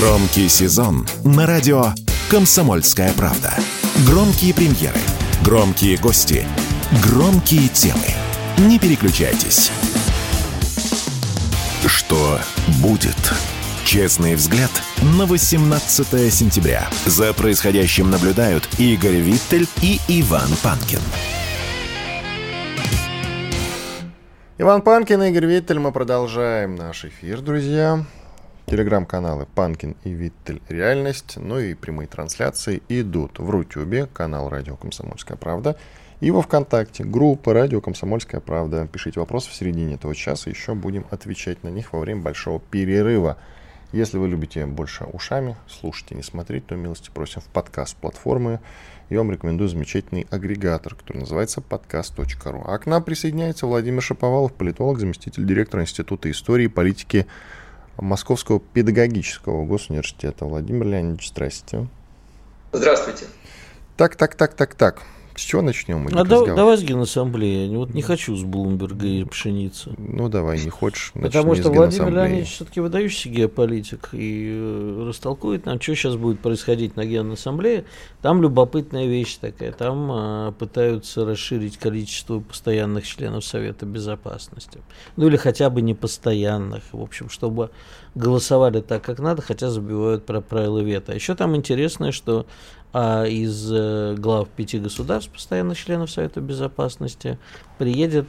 Громкий сезон на радио «Комсомольская правда». Громкие премьеры, громкие гости, громкие темы. Не переключайтесь. Что будет? Честный взгляд на 18 сентября. За происходящим наблюдают Игорь Виттель и Иван Панкин. Иван Панкин и Игорь Виттель. Мы продолжаем наш эфир, друзья. Телеграм-каналы «Панкин» и «Виттель. Реальность», ну и прямые трансляции идут в Рутюбе, канал «Радио Комсомольская правда», и во ВКонтакте, группа «Радио Комсомольская правда». Пишите вопросы в середине этого часа, еще будем отвечать на них во время большого перерыва. Если вы любите больше ушами, слушать и не смотреть, то милости просим в подкаст-платформы. Я вам рекомендую замечательный агрегатор, который называется подкаст.ру. А к нам присоединяется Владимир Шаповалов, политолог, заместитель директора Института истории и политики Московского педагогического госуниверситета. Владимир Леонидович, здрасте. Здравствуйте. Так. С чего начнем? Давай с Генассамблеи. Вот не хочу с Блумберга и пшеницы. Ну давай, не хочешь. Потому что Владимир Леонидович все-таки выдающийся геополитик и растолкует нам, что сейчас будет происходить на Генассамблее. Там любопытная вещь такая. Там пытаются расширить количество постоянных членов Совета Безопасности. Ну или хотя бы непостоянных. В общем, чтобы голосовали так, как надо, хотя забивают про правила вето. А еще там интересно, что из глав 5 государств, постоянных членов Совета Безопасности, придет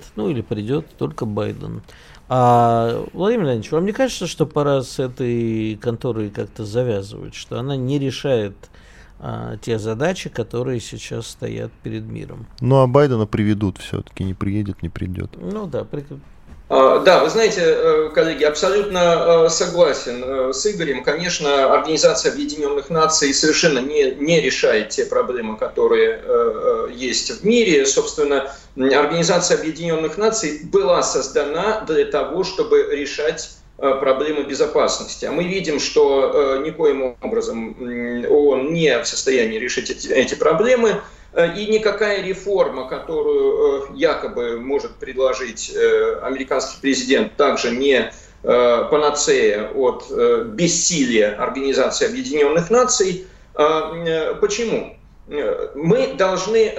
только Байден. Владимир Леонидович, вам не кажется, что пора с этой конторой как-то завязывать, что она не решает те задачи, которые сейчас стоят перед миром? Ну, а Байдена приведут все-таки, не приедет, не придет. Да, вы знаете, коллеги, абсолютно согласен с Игорем. Конечно, Организация Объединенных Наций совершенно не решает те проблемы, которые есть в мире. Собственно, Организация Объединенных Наций была создана для того, чтобы решать проблемы безопасности. А мы видим, что никоим образом ООН не в состоянии решить эти проблемы. И никакая реформа, которую якобы может предложить американский президент, также не панацея от бессилия Организации Объединенных Наций. Почему? Мы должны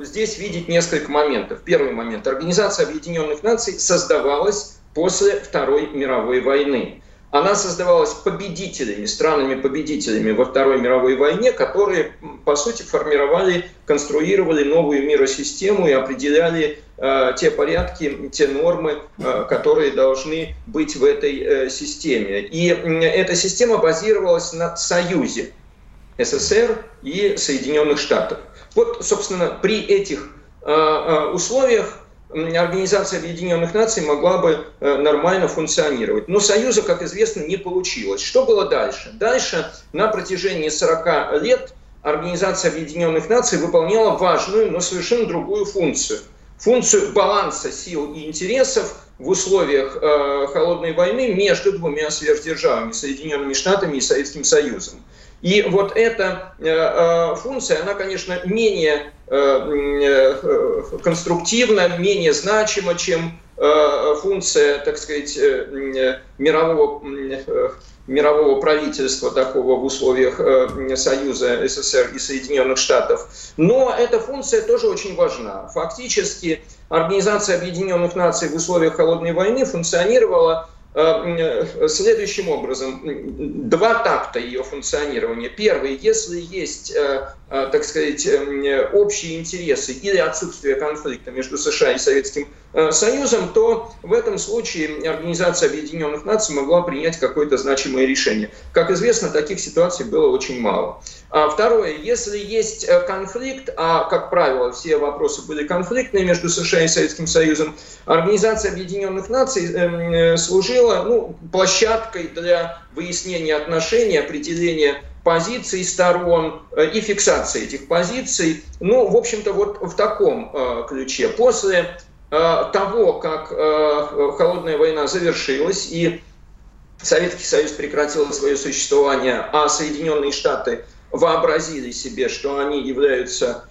здесь видеть несколько моментов. Первый момент. Организация Объединенных Наций создавалась после Второй мировой войны. Она создавалась победителями, странами-победителями во Второй мировой войне, которые, по сути, формировали, конструировали новую миросистему и определяли те порядки, те нормы, которые должны быть в этой системе. И эта система базировалась на союзе СССР и Соединенных Штатов. Вот, собственно, при этих условиях Организация Объединенных Наций могла бы нормально функционировать. Но союза, как известно, не получилось. Что было дальше? Дальше на протяжении 40 лет Организация Объединенных Наций выполняла важную, но совершенно другую функцию. Функцию баланса сил и интересов в условиях холодной войны между двумя сверхдержавами, Соединенными Штатами и Советским Союзом. И вот эта функция, она, конечно, менее конструктивна, менее значима, чем функция, так сказать, мирового правительства такого в условиях Союза СССР и Соединенных Штатов. Но эта функция тоже очень важна. Фактически Организация Объединенных Наций в условиях холодной войны функционировала следующим образом. Два такта ее функционирования. Первый, если есть, так сказать, общие интересы или отсутствие конфликта между США и Советским Союзом, то в этом случае Организация Объединенных Наций могла принять какое-то значимое решение. Как известно, таких ситуаций было очень мало. А второе, если есть конфликт, а, как правило, все вопросы были конфликтные между США и Советским Союзом, Организация Объединенных Наций служила, площадкой для выяснения отношений, определения позиций сторон и фиксации этих позиций. В общем-то, вот в таком ключе. После того, как холодная война завершилась и Советский Союз прекратил свое существование, а Соединенные Штаты вообразили себе, что они являются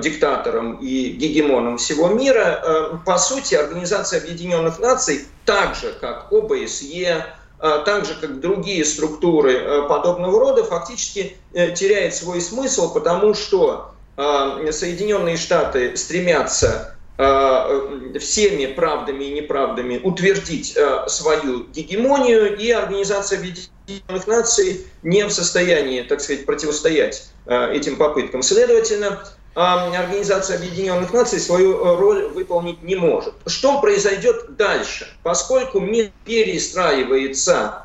диктатором и гегемоном всего мира, по сути, Организация Объединенных Наций, так же как ОБСЕ, так же, как другие структуры подобного рода, фактически теряет свой смысл, потому что Соединенные Штаты стремятся всеми правдами и неправдами утвердить свою гегемонию, и Организация Объединенных Наций не в состоянии, так сказать, противостоять этим попыткам. Следовательно, Организация Объединенных Наций свою роль выполнить не может. Что произойдет дальше? Поскольку мир перестраивается,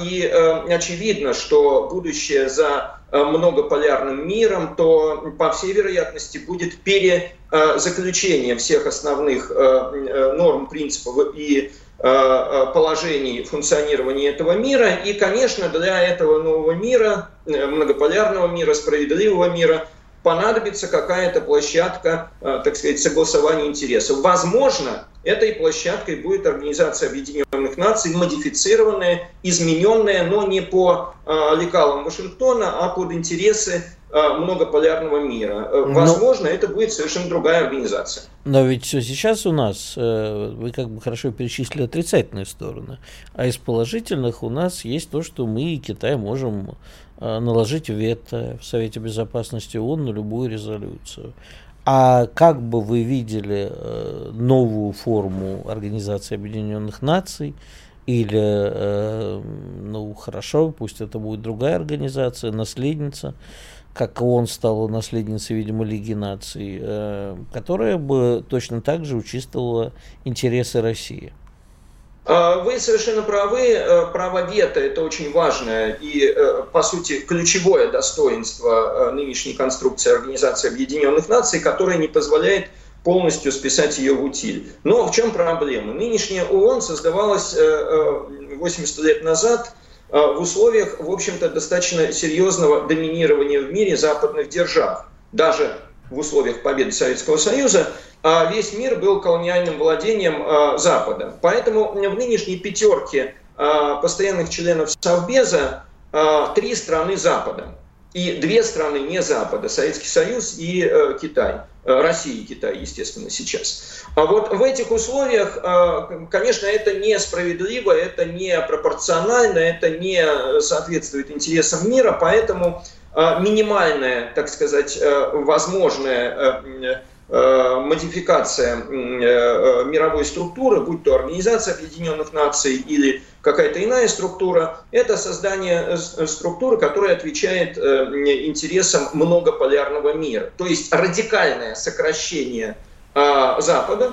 и очевидно, что будущее за многополярным миром, то, по всей вероятности, будет перезаключение всех основных норм, принципов и положений функционирования этого мира. И, конечно, для этого нового мира, многополярного мира, справедливого мира, понадобится какая-то площадка, так сказать, согласования интересов. Возможно, этой площадкой будет Организация Объединенных Наций, модифицированная, измененная, но не по лекалам Вашингтона, а под интересы многополярного мира. Возможно, это будет совершенно другая организация. Но ведь все сейчас у нас, вы как бы хорошо перечислили отрицательные стороны, а из положительных у нас есть то, что мы и Китай можем наложить вето в Совете Безопасности ООН на любую резолюцию. А как бы вы видели новую форму Организации Объединенных Наций? Или, ну хорошо, пусть это будет другая организация, наследница, как ООН стала наследницей, видимо, Лиги Наций, которая бы точно так же учитывала интересы России? Вы совершенно правы. Право вето – это очень важное и, по сути, ключевое достоинство нынешней конструкции Организации Объединенных Наций, которая не позволяет полностью списать ее в утиль. Но в чем проблема? Нынешняя ООН создавалась 80 лет назад в условиях, в общем-то, достаточно серьезного доминирования в мире западных держав. Даже в условиях победы Советского Союза весь мир был колониальным владением Запада. Поэтому в нынешней пятерке постоянных членов Совбеза 3 страны Запада. И 2 страны не Запада, Советский Союз и Китай, Россия и Китай, естественно, сейчас. А вот в этих условиях, конечно, это несправедливо, это не пропорционально, это не соответствует интересам мира, поэтому минимальная, так сказать, возможная модификация мировой структуры, будь то Организация Объединенных Наций или какая-то иная структура, это создание структуры, которая отвечает интересам многополярного мира. То есть радикальное сокращение Запада,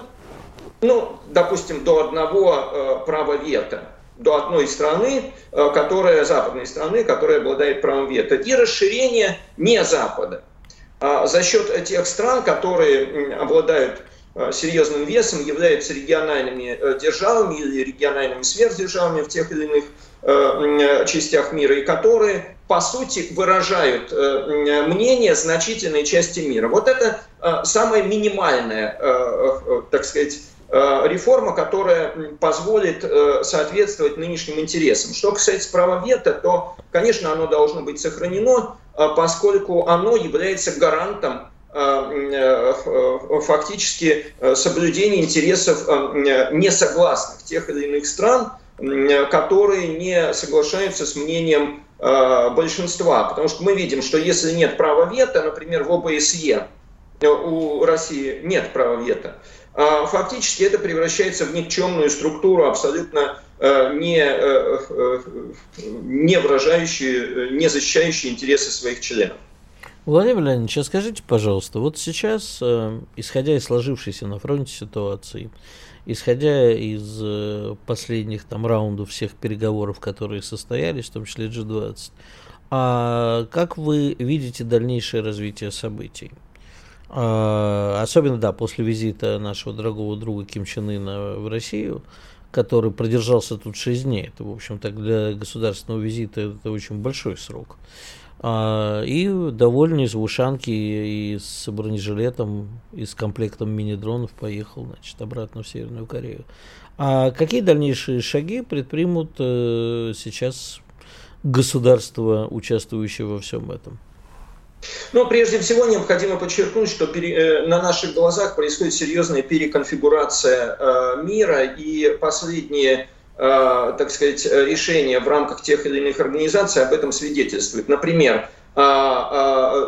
ну, допустим, до 1 права вето, до 1 страны, западной страны, которая обладает правом вето, и расширение не Запада за счет тех стран, которые обладают серьезным весом, являются региональными державами или региональными сверхдержавами в тех или иных частях мира, и которые, по сути, выражают мнение значительной части мира. Вот это самая минимальная, так сказать, реформа, которая позволит соответствовать нынешним интересам. Что касается права вето, то, конечно, оно должно быть сохранено, поскольку оно является гарантом фактически соблюдения интересов несогласных тех или иных стран, которые не соглашаются с мнением большинства. Потому что мы видим, что если нет права вето, например, в ОБСЕ у России нет права вето, фактически это превращается в никчемную структуру, абсолютно не выражающую, не защищающую интересы своих членов. Владимир Леонидович, а скажите, пожалуйста, вот сейчас, исходя из сложившейся на фронте ситуации, исходя из последних там раундов всех переговоров, которые состоялись, в том числе G20, как вы видите дальнейшее развитие событий? Особенно, да, после визита нашего дорогого друга Ким Чен Ына в Россию, который продержался тут 6 дней. Это, в общем-то, для государственного визита это очень большой срок. И довольно из Вушанки и с бронежилетом, и с комплектом мини-дронов поехал, значит, обратно в Северную Корею. А какие дальнейшие шаги предпримут сейчас государства, участвующие во всем этом? Но прежде всего необходимо подчеркнуть, что на наших глазах происходит серьезная переконфигурация мира, и последние так сказать, решения в рамках тех или иных организаций об этом свидетельствуют. Например,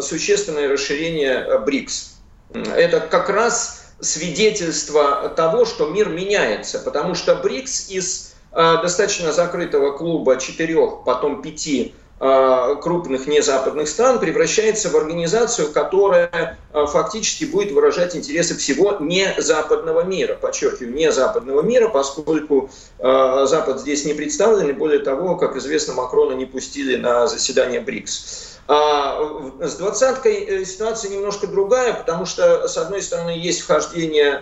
существенное расширение БРИКС. Это как раз свидетельство того, что мир меняется, потому что БРИКС из достаточно закрытого клуба 4, потом 5 крупных незападных стран превращается в организацию, которая фактически будет выражать интересы всего незападного мира. Подчеркиваю, незападного мира, поскольку Запад здесь не представлен, и более того, как известно, Макрона не пустили на заседание БРИКС. С двадцаткой ситуация немножко другая, потому что, с одной стороны, есть вхождение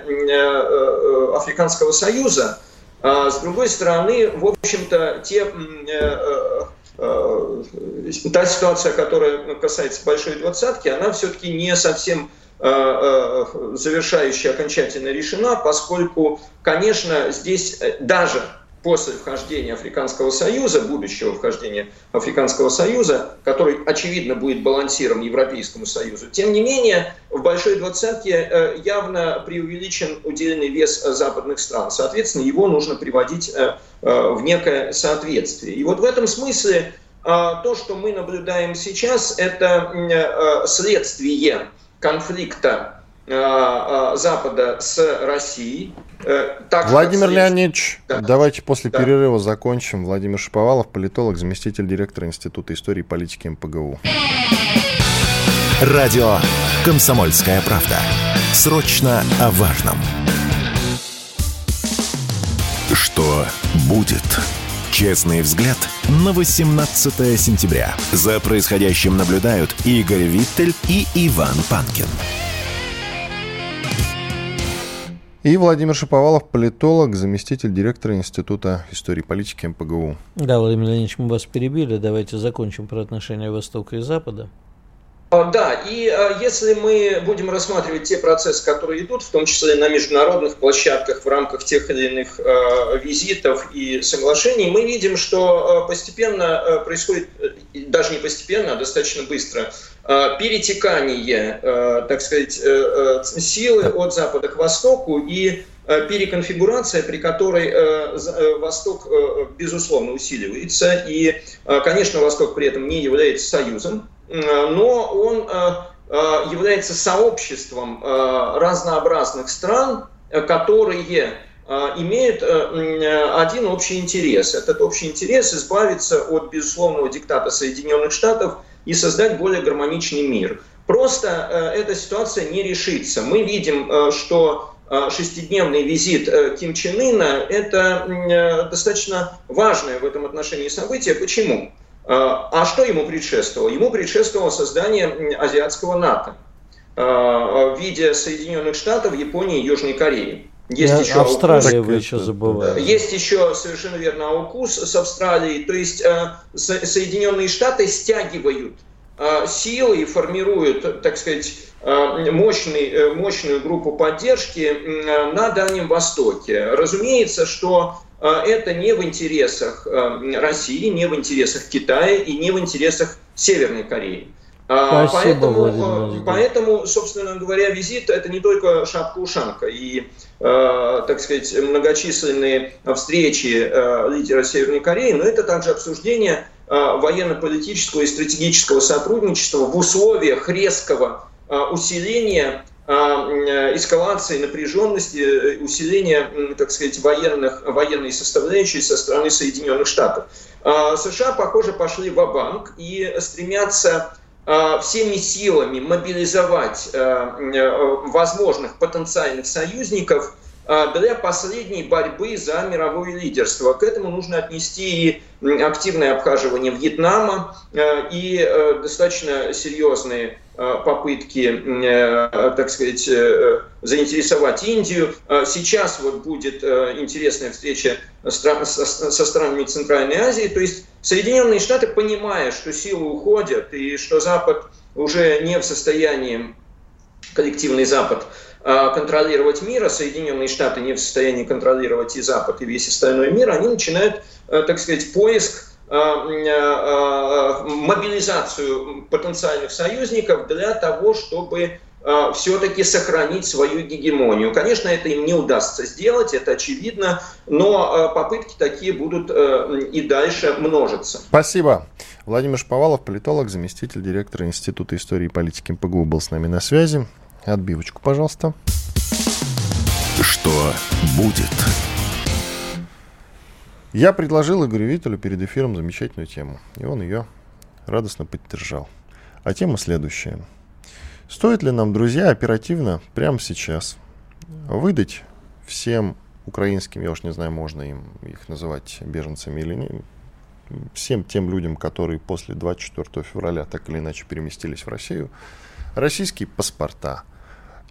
Африканского Союза, а с другой стороны, в общем-то, та ситуация, которая касается большой двадцатки, она все-таки не совсем завершающая, окончательно решена, поскольку, конечно, здесь даже после вхождения Африканского Союза, будущего вхождения Африканского Союза, который, очевидно, будет балансиром Европейскому Союзу, тем не менее, в большой двадцатке явно преувеличен уделенный вес западных стран. Соответственно, его нужно приводить в некое соответствие. И вот в этом смысле то, что мы наблюдаем сейчас, это следствие конфликта Запада с Россией. Владимир Леонидович, да. Давайте после перерыва закончим. Владимир Шаповалов, политолог, заместитель директора Института истории и политики МПГУ. Радио «Комсомольская правда». Срочно о важном. Что будет? Честный взгляд на 18 сентября. За происходящим наблюдают Игорь Виттель и Иван Панкин. И Владимир Шаповалов, политолог, заместитель директора Института истории и политики МПГУ. Да, Владимир Леонидович, мы вас перебили. Давайте закончим про отношения Востока и Запада. Да, и если мы будем рассматривать те процессы, которые идут, в том числе на международных площадках в рамках тех или иных визитов и соглашений, мы видим, что постепенно происходит, даже не постепенно, а достаточно быстро, перетекание, так сказать, силы от Запада к Востоку и переконфигурация, при которой Восток, безусловно, усиливается. И, конечно, Восток при этом не является союзом, но он является сообществом разнообразных стран, которые имеют один общий интерес. Этот общий интерес – избавиться от безусловного диктата Соединенных Штатов и создать более гармоничный мир. Просто эта ситуация не решится. Мы видим, что шестидневный визит Ким Чен Ына – это достаточно важное в этом отношении событие. Почему? А что ему предшествовало? Ему предшествовало создание азиатского НАТО в виде Соединенных Штатов, Японии и Южной Кореи. Есть еще Австралия, вы еще забываете. Есть еще, совершенно верно, АУКУС с Австралией. То есть Соединенные Штаты стягивают силы и формируют, так сказать, мощную группу поддержки на Дальнем Востоке. Разумеется, что это не в интересах России, не в интересах Китая и не в интересах Северной Кореи. Поэтому, собственно говоря, визит – это не только шапка-ушанка. И, так сказать, многочисленные встречи лидера Северной Кореи, но это также обсуждение военно-политического и стратегического сотрудничества в условиях резкого усиления, эскалации напряженности, усиления, так сказать, военной составляющей со стороны Соединенных Штатов. США, похоже, пошли ва-банк и стремятся всеми силами мобилизовать возможных потенциальных союзников для последней борьбы за мировое лидерство. К этому нужно отнести и активное обхаживание Вьетнама, и достаточно серьезные попытки, так сказать, заинтересовать Индию. Сейчас вот будет интересная встреча со странами Центральной Азии. То есть Соединенные Штаты, понимая, что силы уходят и что Запад уже не в состоянии, коллективный Запад, контролировать мир, а Соединенные Штаты не в состоянии контролировать и Запад, и весь остальной мир, они начинают, так сказать, поиск, мобилизацию потенциальных союзников для того, чтобы все-таки сохранить свою гегемонию. Конечно, это им не удастся сделать, это очевидно, но попытки такие будут и дальше множиться. Спасибо. Владимир Шаповалов, политолог, заместитель директора Института истории и политики МПГУ, был с нами на связи. Отбивочку, пожалуйста. Что будет? Я предложил Игорю Виттелю перед эфиром замечательную тему, и он ее радостно поддержал. А тема следующая. Стоит ли нам, друзья, оперативно, прямо сейчас, выдать всем украинским, я уж не знаю, можно им их называть беженцами или не, всем тем людям, которые после 24 февраля так или иначе переместились в Россию, российские паспорта?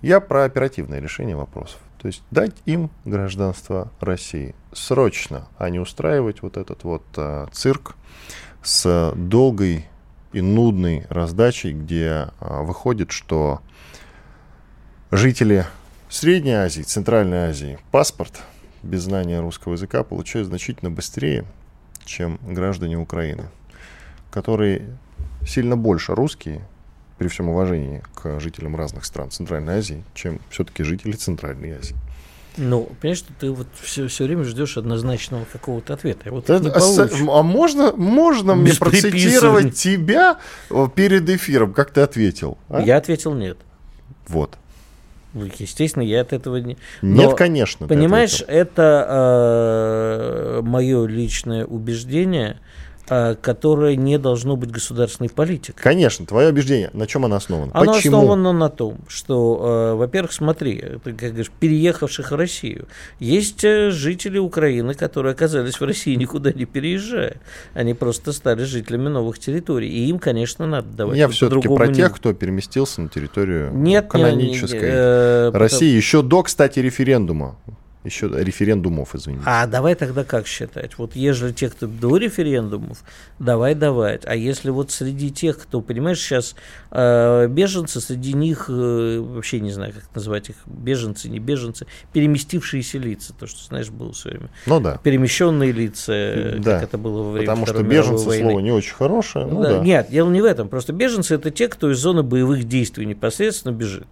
Я про оперативное решение вопросов. То есть дать им гражданство России срочно, а не устраивать вот этот вот цирк с долгой и нудной раздачей, где выходит, что жители Средней Азии, Центральной Азии паспорт без знания русского языка получают значительно быстрее, чем граждане Украины, которые сильно больше русские, при всем уважении к жителям разных стран Центральной Азии, чем все-таки жители Центральной Азии. Ну, понимаешь, что ты вот все время ждешь однозначного какого-то ответа. Вот можно мне процитировать тебя перед эфиром, как ты ответил? А? Я ответил нет. Вот. Естественно, я от этого не... Но, нет, конечно. Понимаешь, это мое личное убеждение, которое не должно быть государственной политикой. Конечно, твое убеждение. На чем оно основано? Оно Почему? Основано на том, что, во-первых, смотри, ты как говоришь, переехавших в Россию. Есть жители Украины, которые оказались в России, никуда не переезжая. Они просто стали жителями новых территорий. И им, конечно, надо давать. Я все-таки про тех, кто переместился на территорию канонической России. Еще до, кстати, референдума. Еще референдумов, извините. А давай тогда как считать? Вот ежели те, кто до референдумов, давай давать. А если вот среди тех, кто, понимаешь, сейчас беженцы, среди них, вообще не знаю, как назвать их, беженцы, не беженцы, переместившиеся лица, то, что, знаешь, было все время. Ну да. Перемещенные лица, да. Как это было во время Второй мировой войны. Потому что беженцы слово не очень хорошее. Ну, да. Да. Нет, дело не в этом. Просто беженцы — это те, кто из зоны боевых действий непосредственно бежит.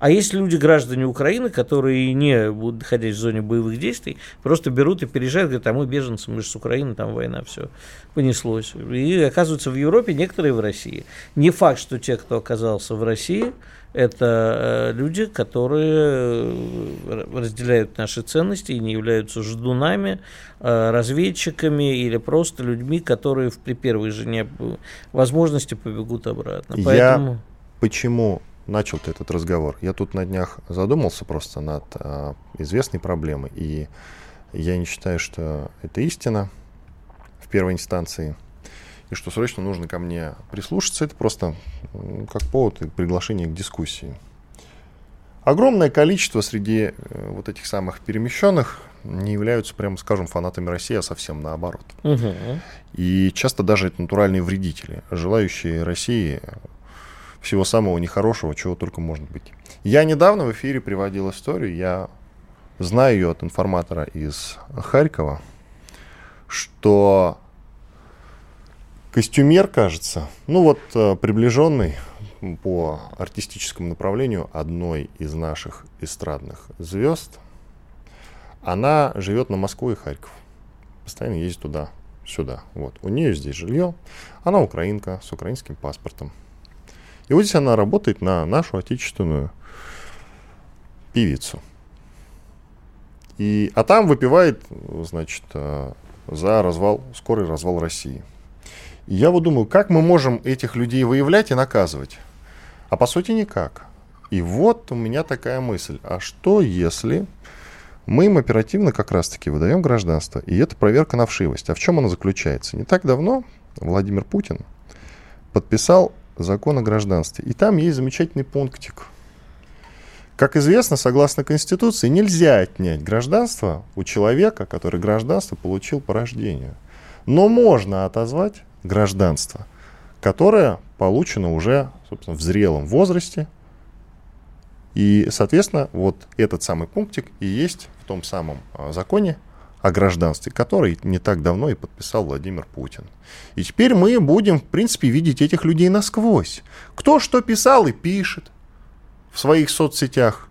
А есть люди, граждане Украины, которые не будут находясь в зоне боевых действий, просто берут и переезжают, говорят, а мы беженцы, мы же с Украины, там война, все понеслось. И оказываются в Европе, некоторые в России. Не факт, что те, кто оказался в России, это люди, которые разделяют наши ценности и не являются ждунами, разведчиками или просто людьми, которые при первой же возможности побегут обратно. Поэтому... Почему начал-то этот разговор? Я тут на днях задумался просто над известной проблемой, и я не считаю, что это истина в первой инстанции, и что срочно нужно ко мне прислушаться. Это просто как повод и приглашение к дискуссии. Огромное количество среди вот этих самых перемещенных не являются, прямо скажем, фанатами России, а совсем наоборот. Угу. И часто даже это натуральные вредители, желающие России всего самого нехорошего, чего только может быть. Я недавно в эфире приводил историю, я знаю ее от информатора из Харькова, что костюмер, кажется, ну вот приближенный по артистическому направлению одной из наших эстрадных звезд, она живет на Москву и Харьков, постоянно ездит туда-сюда. Вот. У нее здесь жилье, она украинка с украинским паспортом. И вот здесь она работает на нашу отечественную певицу. А там выпивает, значит, за развал, скорый развал России. И я вот думаю, как мы можем этих людей выявлять и наказывать? А по сути никак. И вот у меня такая мысль. А что если мы им оперативно как раз-таки выдаем гражданство? И это проверка на вшивость. А в чем она заключается? Не так давно Владимир Путин подписал закон о гражданстве. И там есть замечательный пунктик. Как известно, согласно Конституции, нельзя отнять гражданство у человека, который гражданство получил по рождению. Но можно отозвать гражданство, которое получено уже, собственно, в зрелом возрасте. И, соответственно, вот этот самый пунктик и есть в том самом законе о гражданстве, который не так давно и подписал Владимир Путин. И теперь мы будем, в принципе, видеть этих людей насквозь. Кто что писал и пишет. в своих соцсетях,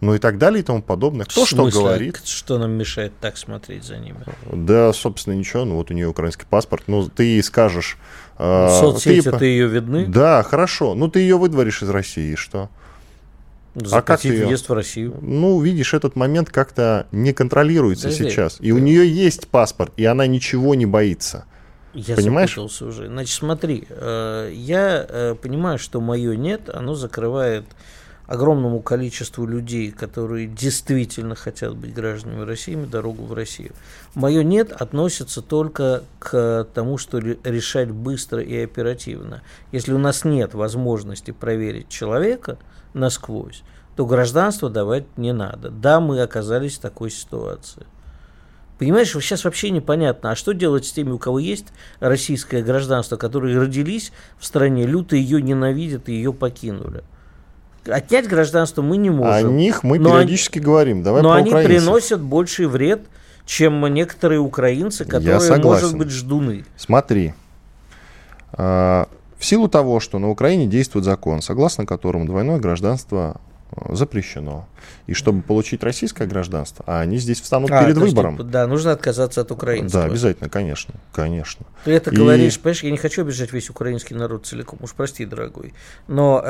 ну и так далее и тому подобное. Кто что говорит. Что нам мешает так смотреть за ними? Да, собственно, ничего. Ну вот у нее украинский паспорт. Ну ты ей скажешь... Соцсети-то ее видны? Да, хорошо. Ну ты ее выдворишь из России, и что? Запретить въезд в Россию. Ну, видишь, этот момент как-то не контролируется сейчас. И у нее есть паспорт, и она ничего не боится. Я запутался уже. Значит, смотри, я понимаю, что мое нет, оно закрывает огромному количеству людей, которые действительно хотят быть гражданами России, дорогу в Россию. Мое нет относится только к тому, что решать быстро и оперативно. Если у нас нет возможности проверить человека насквозь, то гражданство давать не надо. Да, мы оказались в такой ситуации. Понимаешь, сейчас вообще непонятно, а что делать с теми, у кого есть российское гражданство, которые родились в стране, люто ее ненавидят и ее покинули. Отнять гражданство мы не можем. О них мы периодически говорим. Давай про украинцев. Но они приносят больший вред, чем некоторые украинцы, которые, может быть, ждуны. Смотри. В силу того, что на Украине действует закон, согласно которому двойное гражданство запрещено. И чтобы получить российское гражданство, а они здесь встанут перед выбором. Есть, да, нужно отказаться от украинского. Да, обязательно, конечно, конечно. Ты это говоришь, понимаешь, я не хочу обижать весь украинский народ целиком, уж прости, дорогой, но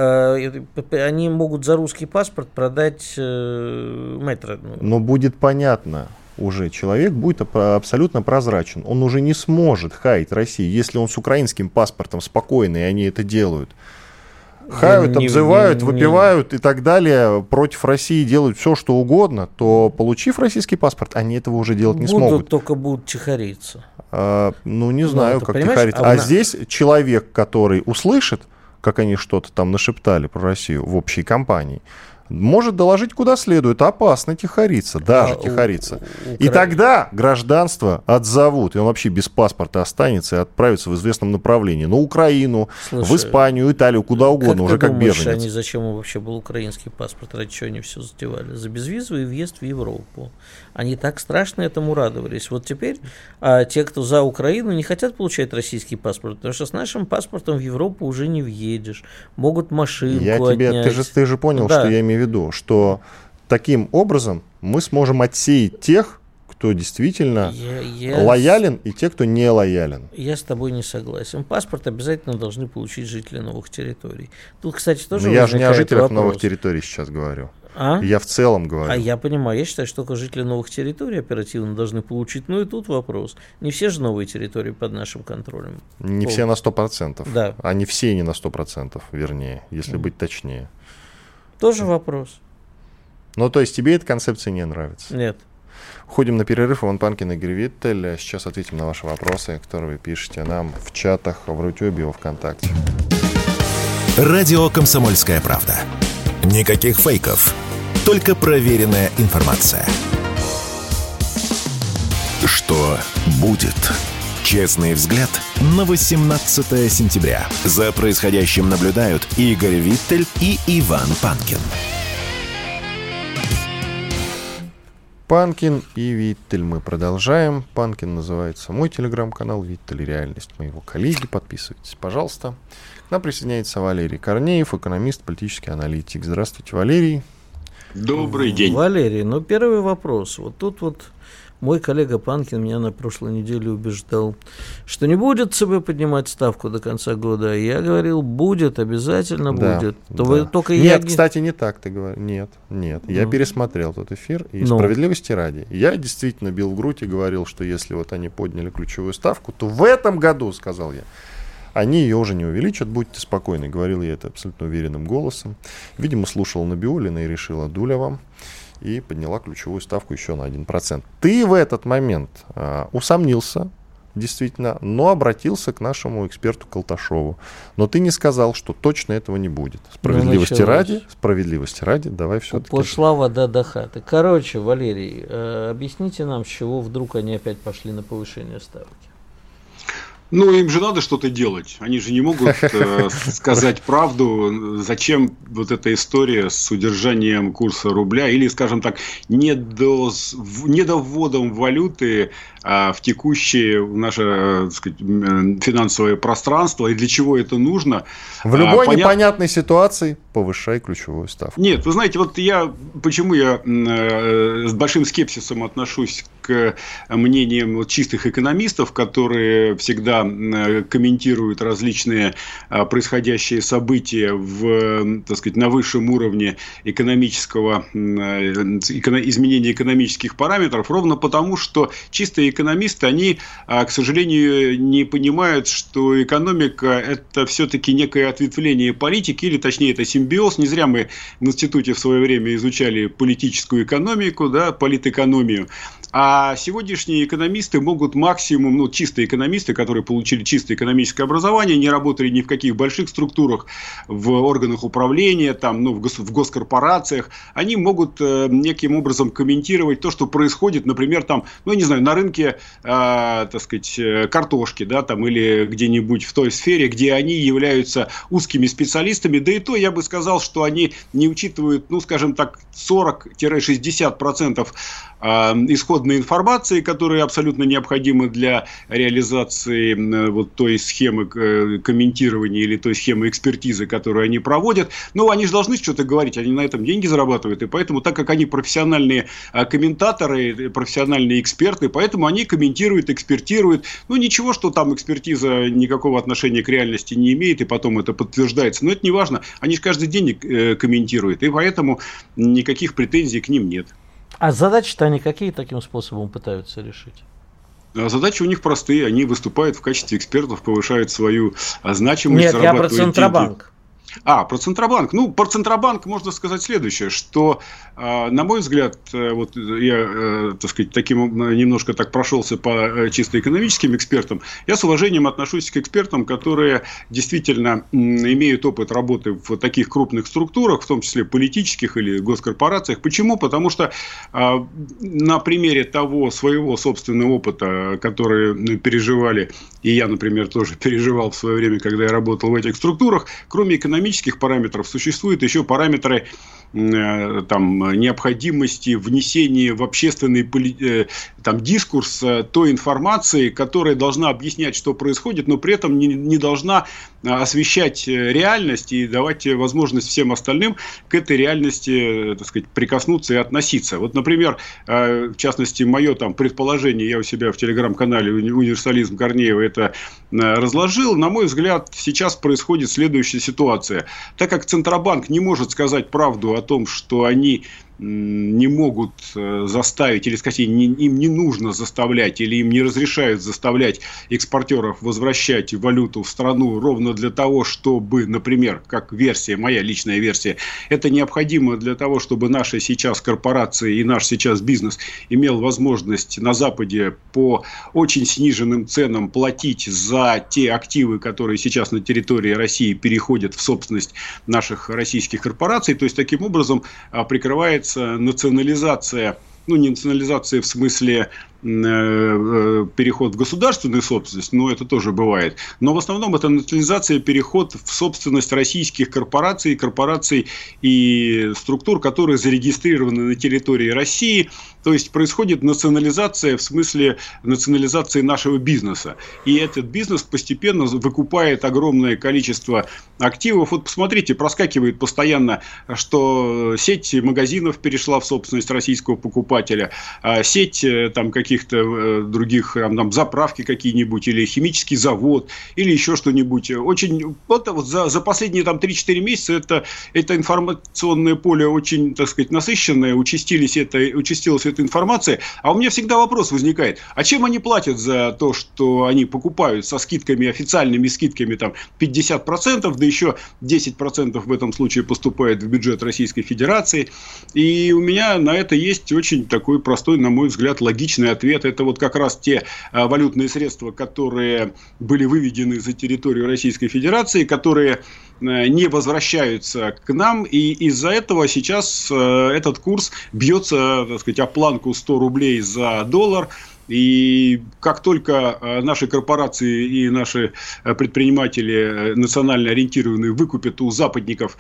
они могут за русский паспорт продать мать родную. Но будет понятно уже, человек будет абсолютно прозрачен, он уже не сможет хаять Россию, если он с украинским паспортом спокойно, и они это делают. Хают, обзывают, выпивают и так далее, против России делают все, что угодно, то, получив российский паспорт, они этого уже делать не смогут. Только будут чехариться. Ну, не знаю, как чехариться. А здесь человек, который услышит, как они что-то там нашептали про Россию в общей компании, может доложить куда следует, опасно тихориться, даже тихориться. И тогда гражданство отзовут, и он вообще без паспорта останется и отправится в известном направлении. На Украину, в Испанию, Италию, куда угодно, уже как беженец. Они, зачем вообще был украинский паспорт, ради чего они все затевали? За безвизовый въезд в Европу. Они так страшно этому радовались. Вот теперь те, кто за Украину, не хотят получать российский паспорт, потому что с нашим паспортом в Европу уже не въедешь. Могут машинку отнять. Ты же понял, что я имею в виду, что таким образом мы сможем отсеять тех, кто действительно лоялен, и те, кто не лоялен. Я с тобой не согласен. Паспорт обязательно должны получить жители новых территорий. Тут, кстати, тоже возникает вопрос. Я же не о жителях новых территорий сейчас говорю. Я в целом говорю. Я понимаю. Я считаю, что только жители новых территорий оперативно должны получить. Ну и тут вопрос. Не все же новые территории под нашим контролем. Не все на 100%. Да. Они все не на 100%, вернее, если быть точнее. Тоже вопрос. Ну, то есть тебе эта концепция не нравится? Нет. Уходим на перерыв. Иван Панкин, Игорь Виттель. Сейчас ответим на ваши вопросы, которые вы пишете нам в чатах, в Ютубе, ВКонтакте. Радио «Комсомольская правда». Никаких фейков. Только проверенная информация. Что будет? «Честный взгляд» на 18 сентября. За происходящим наблюдают Игорь Виттель и Иван Панкин. Панкин и Виттель. Мы продолжаем. Панкин называется мой телеграм-канал, Виттель — реальность моего коллеги. Подписывайтесь, пожалуйста. К нам присоединяется Валерий Корнеев, экономист, политический аналитик. Здравствуйте, Валерий. Добрый день. Валерий, первый вопрос. Вот тут мой коллега Панкин меня на прошлой неделе убеждал, что не будет ЦБ поднимать ставку до конца года. Я говорил, будет, обязательно будет. Да. Вы только нет, кстати, не так ты говоришь. Нет. Я пересмотрел тот эфир, и справедливости ради. Я действительно бил в грудь и говорил, что если они подняли ключевую ставку, то в этом году, сказал я, они ее уже не увеличат, будьте спокойны. Говорил я это абсолютно уверенным голосом. Видимо, слушал Набиулина и решила: дуля вам. И подняла ключевую ставку еще на 1%. Ты в этот момент усомнился, действительно, но обратился к нашему эксперту Колташову. Но ты не сказал, что точно этого не будет. Справедливости ради, давай все-таки... Пошла вода до хаты. Короче, Валерий, объясните нам, с чего вдруг они опять пошли на повышение ставки. Ну, им же надо что-то делать. Они же не могут сказать правду. Зачем вот эта история с удержанием курса рубля или, скажем так, недовводом валюты в текущее наше, так сказать, финансовое пространство и для чего это нужно. В любой непонятной ситуации повышай ключевую ставку. Нет, вы знаете, вот почему я с большим скепсисом отношусь к мнениям чистых экономистов, которые всегда комментируют различные происходящие события в, так сказать, на высшем уровне изменения экономических параметров, ровно потому, что чистые экономисты, они, к сожалению, не понимают, что экономика – это все-таки некое ответвление политики, или, точнее, это симбиоз. Не зря мы в институте в свое время изучали политическую экономику, да, политэкономию. А сегодняшние экономисты могут максимум, чистые экономисты, которые получили чистое экономическое образование, не работали ни в каких больших структурах, в органах управления, там, в госкорпорациях, они могут неким образом комментировать то, что происходит, например, там, на рынке, так сказать, картошки, да, там, или где-нибудь в той сфере, где они являются узкими специалистами. Да и то, я бы сказал, что они не учитывают, 40-60% исходной информации, которая абсолютно необходима для реализации вот той схемы комментирования или той схемы экспертизы, которую они проводят. Но они же должны что-то говорить, они на этом деньги зарабатывают. И поэтому, так как они профессиональные комментаторы, профессиональные эксперты, поэтому они комментируют, экспертируют. Ничего, что там экспертиза никакого отношения к реальности не имеет, и потом это подтверждается. Но это не важно, они же каждый день комментируют, и поэтому никаких претензий к ним нет. А задачи-то они какие таким способом пытаются решить? Задачи у них простые. Они выступают в качестве экспертов, повышают свою значимость. Нет, я про Центробанк. Деньги. Про Центробанк. Про Центробанк можно сказать следующее, что, на мой взгляд, вот я, так сказать, немножко так прошелся по чисто экономическим экспертам. Я с уважением отношусь к экспертам, которые действительно имеют опыт работы в таких крупных структурах, в том числе политических или госкорпорациях. Почему? Потому что на примере того своего собственного опыта, который переживали, и я, например, тоже переживал в свое время, когда я работал в этих структурах, кроме экономических параметров существуют еще параметры необходимости внесения в общественный дискурс той информации, которая должна объяснять, что происходит, но при этом не должна освещать реальность и давать возможность всем остальным к этой реальности, так сказать, прикоснуться и относиться. Вот, например, в частности, мое предположение, я у себя в телеграм-канале «Универсализм Корнеева» это разложил. На мой взгляд, сейчас происходит следующая ситуация. Так как Центробанк не может сказать правду о том, что они не могут заставить, или, скажем, им не нужно заставлять, или им не разрешают заставлять экспортеров возвращать валюту в страну ровно для того, чтобы, например, как версия, моя личная версия, это необходимо для того, чтобы наши сейчас корпорации и наш сейчас бизнес имел возможность на Западе по очень сниженным ценам платить за те активы, которые сейчас на территории России переходят в собственность наших российских корпораций, то есть таким образом прикрывает национализация, не национализация в смысле переход в государственную собственность, но это тоже бывает. Но в основном это национализация, переход в собственность российских корпораций и структур, которые зарегистрированы на территории России. То есть происходит национализация в смысле национализации нашего бизнеса. И этот бизнес постепенно выкупает огромное количество активов. Вот посмотрите, проскакивает постоянно, что сеть магазинов перешла в собственность российского покупателя, а сеть каких-то других, заправки какие-нибудь, или химический завод, или еще что-нибудь. Очень, за последние 3-4 месяца это информационное поле очень, так сказать, насыщенное, участилась эта информация. А у меня всегда вопрос возникает, а чем они платят за то, что они покупают со скидками, официальными скидками 50%, да еще 10% в этом случае поступает в бюджет Российской Федерации. И у меня на это есть очень такой простой, на мой взгляд, логичный ответ. Это вот как раз те валютные средства, которые были выведены за территорию Российской Федерации, которые не возвращаются к нам. И из-за этого сейчас этот курс бьется, так сказать, о планку 100 рублей за доллар. И как только наши корпорации и наши предприниматели национально ориентированные выкупят у западников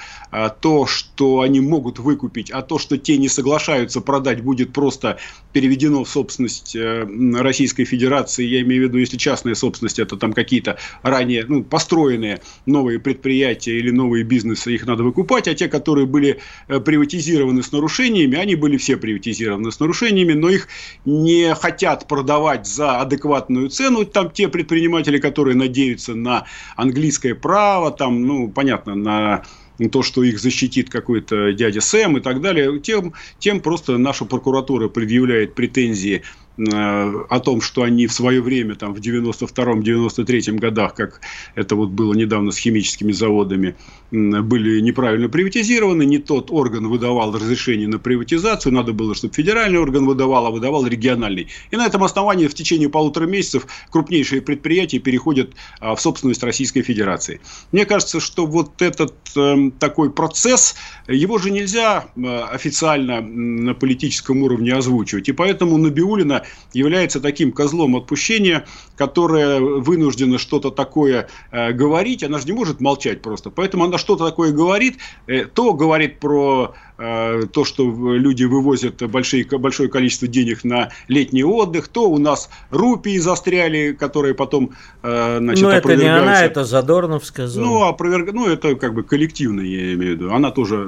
то, что они могут выкупить, а то, что те не соглашаются продать, будет просто переведено в собственность Российской Федерации. Я имею в виду, если частная собственность, это там какие-то ранее построенные новые предприятия или новые бизнесы, их надо выкупать. А те, которые были приватизированы с нарушениями, они были все приватизированы с нарушениями, но их не хотят продавать за адекватную цену. Там те предприниматели, которые надеются на английское право, там, понятно, на то, что их защитит какой-то дядя Сэм и так далее, тем просто наша прокуратура предъявляет претензии о том, что они в свое время, там, в 92-93 годах, как это вот было недавно с химическими заводами, были неправильно приватизированы, не тот орган выдавал разрешение на приватизацию, надо было, чтобы федеральный орган выдавал, а выдавал региональный. И на этом основании в течение полутора месяцев крупнейшие предприятия переходят в собственность Российской Федерации. Мне кажется, что вот этот такой процесс, его же нельзя официально на политическом уровне озвучивать, и поэтому Набиулина является таким козлом отпущения, которая вынуждена что-то такое говорить. Она же не может молчать просто. Поэтому она что-то такое говорит. То говорит про то, что люди вывозят большое количество денег на летний отдых. То у нас рупии застряли, которые потом опровергаются. Это не она, это Задорнов сказал. Это как бы коллективно, я имею в виду. Она тоже.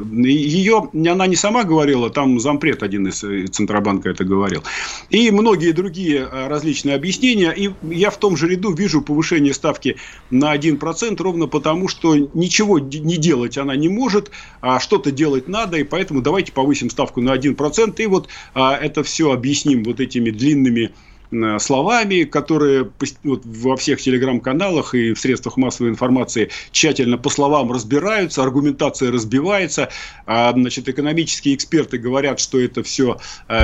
Она не сама говорила, там зампред один из Центробанка это говорил. И многие другие различные объяснения. И я в том же ряду вижу повышение ставки на 1% ровно потому, что ничего не делать она не может, а что-то делать надо, и поэтому давайте повысим ставку на 1%. И вот это все объясним вот этими длинными словами, которые во всех телеграм-каналах и в средствах массовой информации тщательно по словам разбираются, аргументация разбивается, экономические эксперты говорят, что это все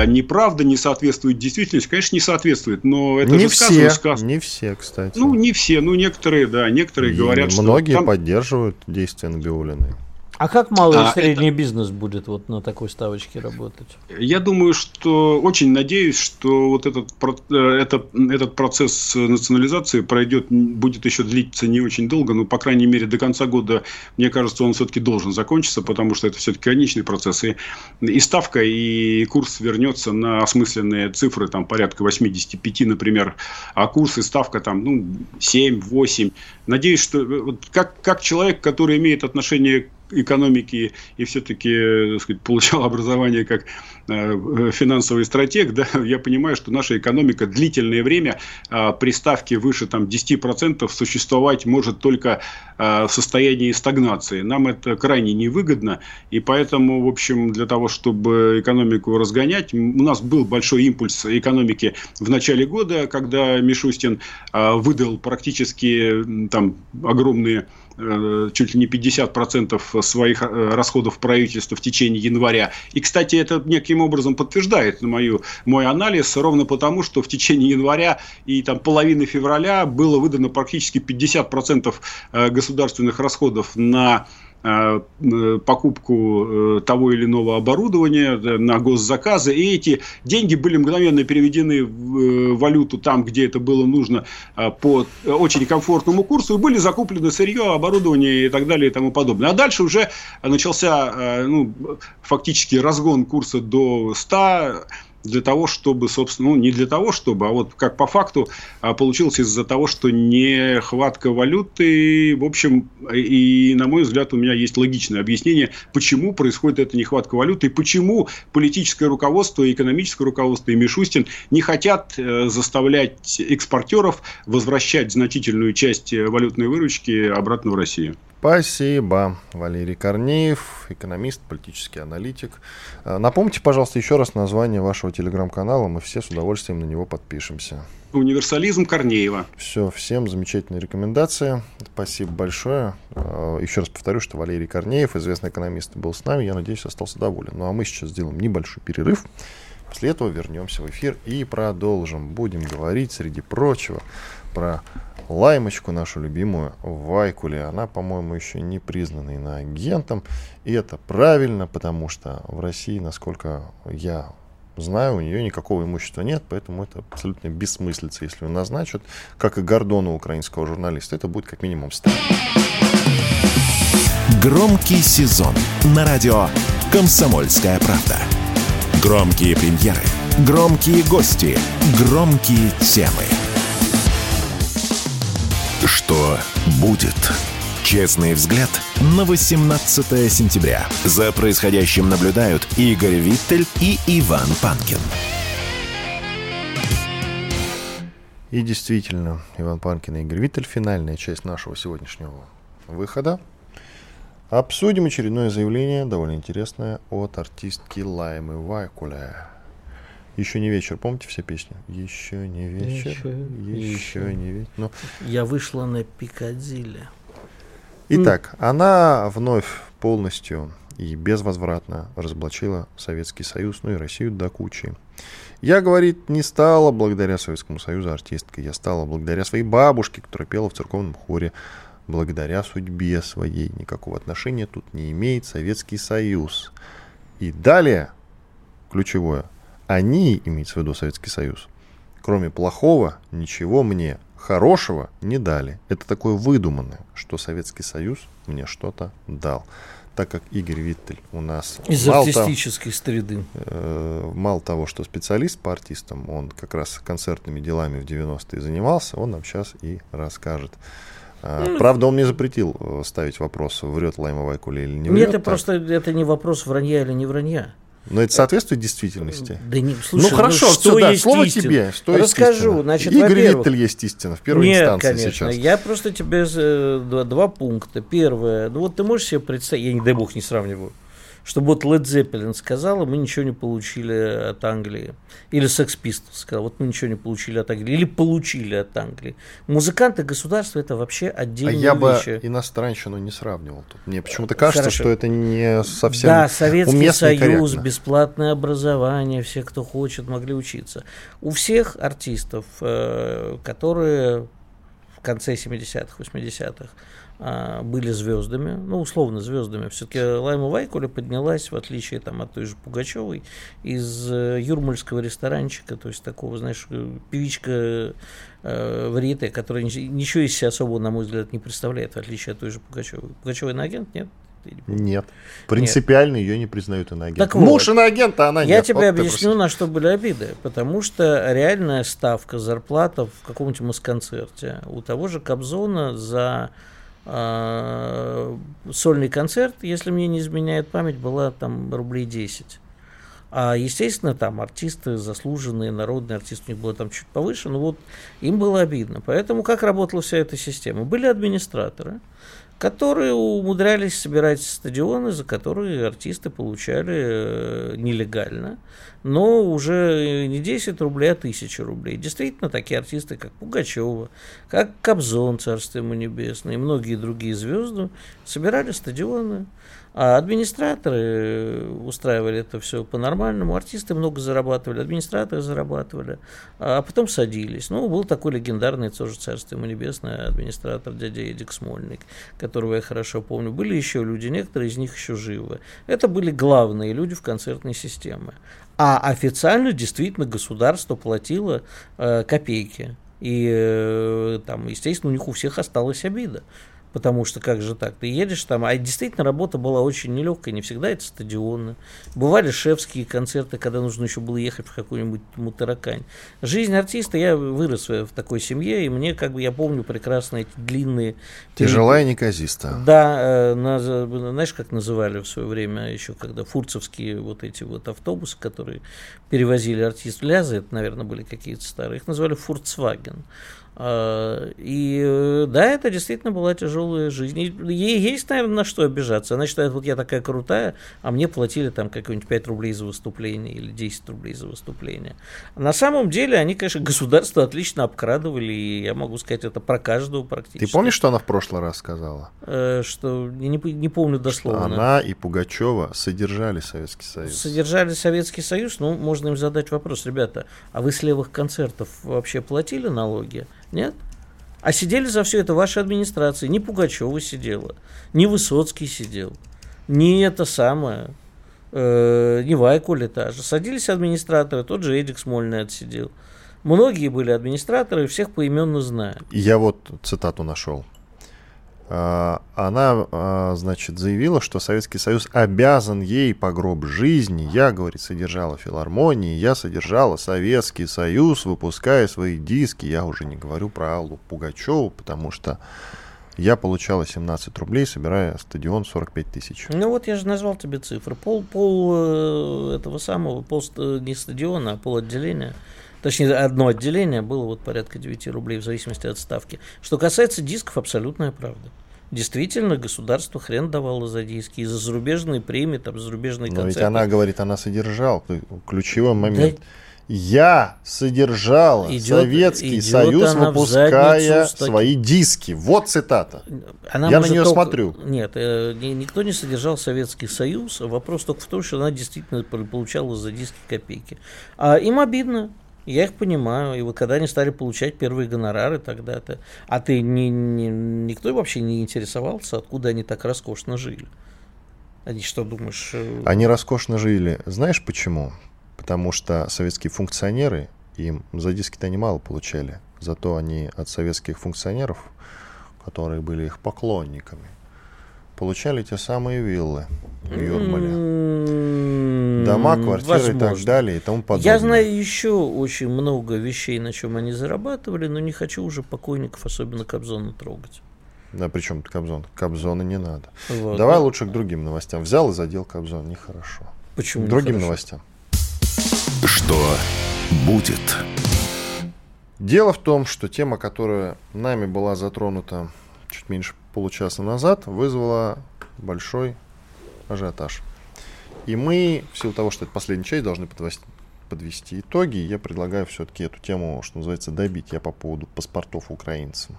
неправда, не соответствует действительности. Конечно, не соответствует, но это не же сказано. Не все, кстати. Не все, некоторые, да, некоторые и говорят, многие что... Многие поддерживают действия Набиулиной. А как малый и средний бизнес будет вот на такой ставочке работать? Я думаю, что очень надеюсь, что вот этот процесс национализации будет еще длиться не очень долго, но, по крайней мере, до конца года, мне кажется, он все-таки должен закончиться, потому что это все-таки конечный процесс. И ставка, и курс вернется на осмысленные цифры, там порядка 85, например, а курс и ставка там 7-8. Надеюсь, что как человек, который имеет отношение к экономике и все-таки, получал образование как финансовый стратег, да, я понимаю, что наша экономика длительное время при ставке выше 10% существовать может только в состоянии стагнации. Нам это крайне невыгодно, и поэтому, в общем, для того, чтобы экономику разгонять, у нас был большой импульс экономики в начале года, когда Мишустин выдал практически огромные, чуть ли не 50% своих расходов правительства в течение января. И, кстати, это неким образом подтверждает мой анализ, ровно потому, что в течение января и половины февраля было выдано практически 50% государственных расходов на покупку того или иного оборудования, на госзаказы. И эти деньги были мгновенно переведены в валюту там, где это было нужно, по очень комфортному курсу. И были закуплены сырье, оборудование и так далее и тому подобное. А дальше уже начался фактически разгон курса до 100. Для того, чтобы, собственно, не для того, чтобы, а вот как по факту получилось из-за того, что нехватка валюты, в общем, и, на мой взгляд, у меня есть логичное объяснение, почему происходит эта нехватка валюты, и почему политическое руководство, экономическое руководство и Мишустин не хотят заставлять экспортеров возвращать значительную часть валютной выручки обратно в Россию. Спасибо. Валерий Корнеев, экономист, политический аналитик. Напомните, пожалуйста, еще раз название вашего телеграм-канала. Мы все с удовольствием на него подпишемся. Универсализм Корнеева. Все, всем замечательные рекомендации. Спасибо большое. Еще раз повторю, что Валерий Корнеев, известный экономист, был с нами. Я надеюсь, остался доволен. А мы сейчас сделаем небольшой перерыв. После этого вернемся в эфир и продолжим. Будем говорить, среди прочего, про Лаймочку, нашу любимую Вайкуле. Она, по-моему, еще не признана иноагентом. И это правильно, потому что в России, насколько я Знаю, у нее никакого имущества нет, поэтому это абсолютно бессмыслица, если ее назначат. Как и Гордона, украинского журналиста, это будет как минимум странно. Громкий сезон на радио «Комсомольская правда». Громкие премьеры, громкие гости, громкие темы. Что будет? «Честный взгляд» на 18 сентября. За происходящим наблюдают Игорь Виттель и Иван Панкин. И действительно, Иван Панкин и Игорь Виттель, финальная часть нашего сегодняшнего выхода. Обсудим очередное заявление, довольно интересное, от артистки Лаймы Вайкуле. «Еще не вечер». Помните все песни? «Еще не вечер», еще не вечер». Ну. «Я вышла на Пикадилли». Итак, она вновь полностью и безвозвратно разоблачила Советский Союз, ну и Россию до кучи. «Я, — говорит, — не стала благодаря Советскому Союзу артисткой. Я стала благодаря своей бабушке, которая пела в церковном хоре. Благодаря судьбе своей. Никакого отношения тут не имеет Советский Союз». И далее, ключевое, они, имеется в виду Советский Союз, кроме плохого, ничего мне хорошего не дали. Это такое выдуманное, что Советский Союз мне что-то дал. Так как Игорь Виттель у нас... Из артистической среды. Мало того, что специалист по артистам, он как раз концертными делами в 90-е занимался, он нам сейчас и расскажет. Правда, он мне запретил ставить вопрос, врет Лайма Вайкуле или не врет. Нет, это просто это не вопрос, вранья или не вранья. Но это соответствует действительности? Да не, слушай, ну хорошо, что сюда, есть слово истина? Тебе. Что расскажу. Значит, Игорь Виттель есть истина в первой инстанции конечно, сейчас. Нет, конечно. Я просто тебе два пункта. Первое. Ну вот ты можешь себе представить, я не дай бог не сравниваю, что вот Led Zeppelin сказал, мы ничего не получили от Англии. Или Sex Pistols сказал, вот мы ничего не получили от Англии. Или получили от Англии. Музыканты государства — это вообще отдельные вещи. Я бы иностранщину не сравнивал. Мне почему-то кажется, хорошо, что это не совсем уместно. Да, Советский Союз, бесплатное образование, все, кто хочет, могли учиться. У всех артистов, которые в конце 70-х, 80-х, были звездами, ну, условно звездами. Все-таки Лайма Вайкуле поднялась, в отличие там, от той же Пугачевой, из юрмальского ресторанчика, то есть такого, знаешь, певичка варьете, которая ничего из себя особого, на мой взгляд, не представляет, в отличие от той же Пугачевой. Пугачева иноагент, нет? Нет. Принципиально нет. Ее не признают иноагентом. Муж вот, иноагент, а она я нет. Я тебе вот объясню, просто... на что были обиды. Потому что реальная ставка, зарплата в каком-нибудь москонцерте у того же Кобзона за... сольный концерт, если мне не изменяет память, была там рублей 10. А, естественно, там артисты заслуженные, народные артисты, у них было там чуть повыше, но вот им было обидно. Поэтому как работала вся эта система? Были администраторы, которые умудрялись собирать стадионы, за которые артисты получали нелегально, но уже не 10 рублей, а 1000 рублей. Действительно, такие артисты, как Пугачева, как Кобзон, царство ему небесное, и многие другие звезды, собирали стадионы. А администраторы устраивали это все по-нормальному, артисты много зарабатывали, администраторы зарабатывали, а потом садились. Ну, был такой легендарный, тоже царство ему небесное, администратор дядя Эдик Смольник, которого я хорошо помню. Были еще люди, некоторые из них еще живы. Это были главные люди в концертной системе. А официально действительно государство платило копейки. И там, естественно, у них у всех осталась обида. Потому что как же так? Ты едешь там, а действительно работа была очень нелегкая, не всегда это стадионы. Бывали шефские концерты, когда нужно еще было ехать в какую-нибудь Мутаракань. Жизнь артиста, я вырос в такой семье, и мне, как бы, я помню прекрасно эти длинные... Тяжела и неказиста. Да, знаешь, как называли в свое время еще, когда фурцевские вот эти вот автобусы, которые перевозили артистов, лязы, это, наверное, были какие-то старые, их называли «Фурцваген». И да, это действительно была тяжелая жизнь. Ей есть, наверное, на что обижаться. Она считает, вот я такая крутая, а мне платили там какие-нибудь 5 рублей за выступление или 10 рублей за выступление. На самом деле они, конечно, государство отлично обкрадывали, и я могу сказать это про каждого практически. Ты помнишь, что она в прошлый раз сказала? Что, не помню дословно. Что она и Пугачева содержали Советский Союз. Содержали Советский Союз, ну, можно им задать вопрос. Ребята, а вы с левых концертов вообще платили налоги? Нет? А сидели за все это ваши администрации. Не Пугачева сидела, не Высоцкий сидел, не это самое, не Вайкуле та же. Садились администраторы, тот же Эдик Смольный отсидел. Многие были администраторы, всех поименно знаю. Я вот цитату нашел. Она, значит, заявила, что Советский Союз обязан ей по гроб жизни. Я, говорит, содержала филармонии, я содержала Советский Союз, выпуская свои диски. Я уже не говорю про Аллу Пугачёву, потому что я получала 17 рублей, собирая стадион 45 тысяч. Ну вот я же назвал тебе цифры. Пол этого самого, не стадиона, а пол отделения. Точнее, одно отделение было вот порядка 9 рублей в зависимости от ставки. Что касается дисков, абсолютная правда. Действительно, государство хрен давало за диски. И за зарубежные премии, там, зарубежные концерты. Но ведь она говорит, она содержала. Ключевой момент. Да. Я содержала Советский Союз, выпуская свои диски. Вот цитата. Я на нее смотрю. Нет, никто не содержал Советский Союз. Вопрос только в том, что она действительно получала за диски копейки. А им обидно. Я их понимаю. И вот когда они стали получать первые гонорары тогда-то, а ты никто вообще не интересовался, откуда они так роскошно жили? Они что, думаешь? Они роскошно жили. Знаешь почему? Потому что советские функционеры, им за диски-то они мало получали. Зато они от советских функционеров, которые были их поклонниками, получали те самые виллы в Юрмале. Дома, квартиры, возможно, и так далее, и тому подобное. Я знаю еще очень много вещей, на чем они зарабатывали, но не хочу уже покойников, особенно Кобзона, трогать. Да, причем Кобзон? Кобзона не надо. Вот. Давай лучше к другим новостям. Взял и задел Кобзон. Нехорошо. Почему? К другим новостям. Что будет? Дело в том, что тема, которая нами была затронута чуть меньше получаса назад, вызвала большой ажиотаж. И мы, в силу того, что это последняя часть, должны подвести итоги. Я предлагаю все-таки эту тему, что называется, добить. Я по поводу паспортов украинцам.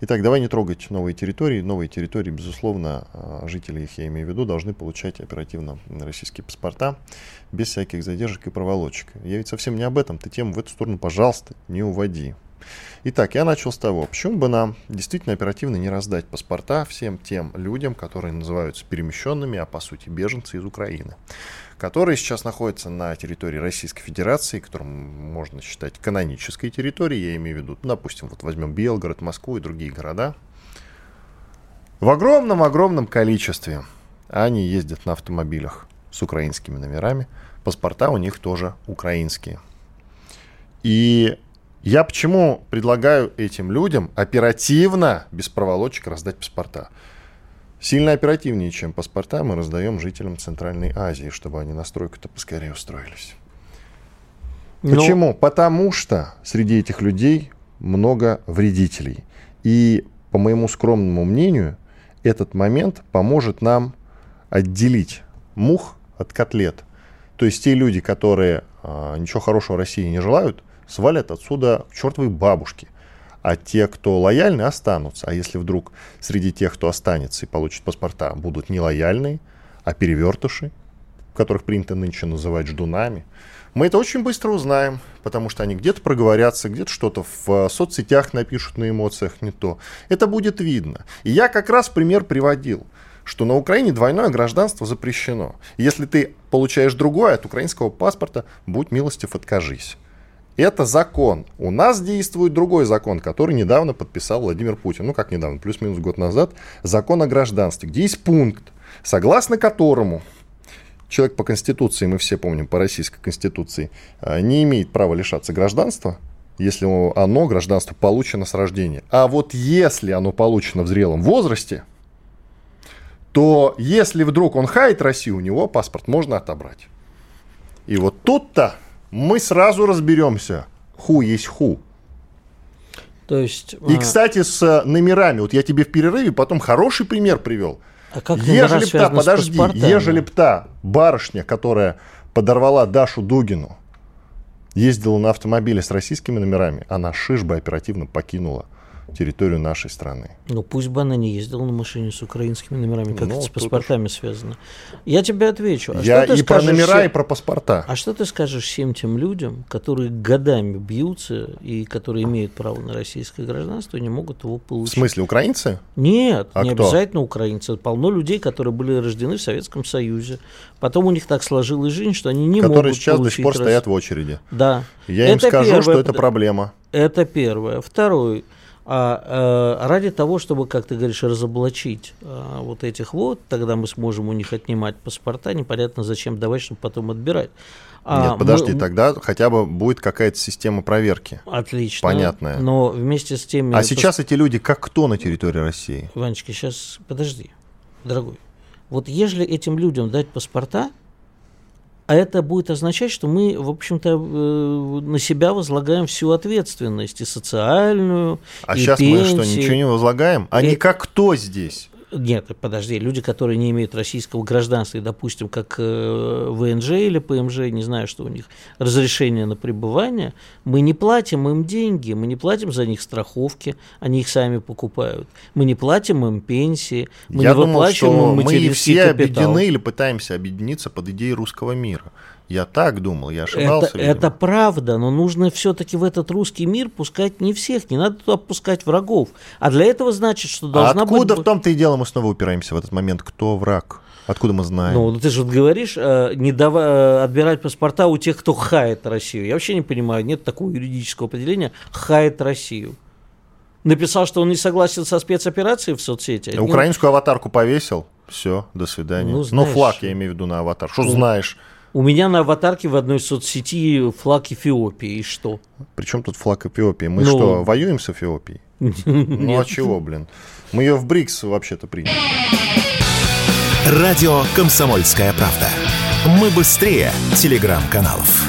Итак, давай не трогать новые территории. Новые территории, безусловно, жители их, я имею в виду, должны получать оперативно российские паспорта без всяких задержек и проволочек. Я ведь совсем не об этом. Ты тему в эту сторону, пожалуйста, не уводи. Итак, я начал с того, почему бы нам действительно оперативно не раздать паспорта всем тем людям, которые называются перемещенными, а по сути беженцы из Украины, которые сейчас находятся на территории Российской Федерации, которую можно считать канонической территорией, я имею в виду, допустим, вот возьмем Белгород, Москву и другие города, в огромном-огромном количестве. Они ездят на автомобилях с украинскими номерами, паспорта у них тоже украинские. И я почему предлагаю этим людям оперативно, без проволочек, раздать паспорта? Сильно оперативнее, чем паспорта, мы раздаем жителям Центральной Азии, чтобы они на стройку-то поскорее устроились. Но... Почему? Потому что среди этих людей много вредителей. И, по моему скромному мнению, этот момент поможет нам отделить мух от котлет. То есть те люди, которые ничего хорошего России не желают, свалят отсюда к чертовой бабушке. А те, кто лояльны, останутся. А если вдруг среди тех, кто останется и получит паспорта, будут не лояльные, а перевертыши, которых принято нынче называть ждунами, мы это очень быстро узнаем, потому что они где-то проговорятся, где-то что-то в соцсетях напишут на эмоциях не то. Это будет видно. И я как раз пример приводил, что на Украине двойное гражданство запрещено. Если ты получаешь другое от украинского паспорта, будь милостив, откажись. Это закон. У нас действует другой закон, который недавно подписал Владимир Путин. Ну, как недавно, плюс-минус год назад. Закон о гражданстве, где есть пункт, согласно которому человек по Конституции, мы все помним, по Российской Конституции, не имеет права лишаться гражданства, если оно, гражданство, получено с рождения. А вот если оно получено в зрелом возрасте, то если вдруг он хаит Россию, у него паспорт можно отобрать. И вот тут-то мы сразу разберемся, ху есть ху. То есть, и, кстати, с номерами. Вот я тебе в перерыве потом хороший пример привел. А как номера связаны с паспортами? Подожди, ежели б та барышня, которая подорвала Дашу Дугину, ездила на автомобиле с российскими номерами, она шиш бы оперативно покинула территорию нашей страны. Ну, пусть бы она не ездила на машине с украинскими номерами, как это с паспортами связано. Я тебе отвечу. Я и про номера, и про паспорта. А что ты скажешь всем тем людям, которые годами бьются и которые имеют право на российское гражданство и не могут его получить? В смысле, украинцы? Нет, не обязательно украинцы. Полно людей, которые были рождены в Советском Союзе. Потом у них так сложилась жизнь, что они не могут получить. Которые сейчас до сих пор стоят в очереди. Да. Я им скажу, что это проблема. Это первое. Второе. Ради того, чтобы, как ты говоришь, разоблачить вот этих вот, тогда мы сможем у них отнимать паспорта, непонятно зачем давать, чтобы потом отбирать. Нет, подожди, тогда хотя бы будет какая-то система проверки. Отлично. Понятная. Но вместе с теми... А сейчас эти люди как кто на территории России? Иванечка, сейчас, подожди, дорогой. Вот ежели этим людям дать паспорта, а это будет означать, что мы, в общем-то, на себя возлагаем всю ответственность, и социальную, и сейчас пенсии. Мы что, ничего не возлагаем? Они как кто здесь? Нет, подожди, люди, которые не имеют российского гражданства, и, допустим, как ВНЖ или ПМЖ, не знаю, что у них, разрешение на пребывание, мы не платим им деньги, мы не платим за них страховки, они их сами покупают, мы не платим им пенсии, мы не выплачиваем им материнский капитал. Я думал, что мы все объединены или пытаемся объединиться под идеей русского мира. Я так думал, я ошибался. Это правда, но нужно все-таки в этот русский мир пускать не всех, не надо туда пускать врагов. А для этого значит, что должна быть... А откуда в том-то и дело мы снова упираемся в этот момент? Кто враг? Откуда мы знаем? Ну, ты же вот говоришь, не давай отбирать паспорта у тех, кто хает Россию. Я вообще не понимаю, нет такого юридического определения «хает Россию». Написал, что он не согласен со спецоперацией в соцсети. Украинскую аватарку повесил, все, до свидания. Ну, знаешь, флаг я имею в виду на аватар. Что знаешь? У меня на аватарке в одной соцсети флаг Эфиопии, и что? Причем тут флаг Эфиопии? Мы что, воюем с Эфиопией? Ну а чего, блин? Мы ее в БРИКС вообще-то приняли. Радио «Комсомольская правда». Мы быстрее телеграм-каналов.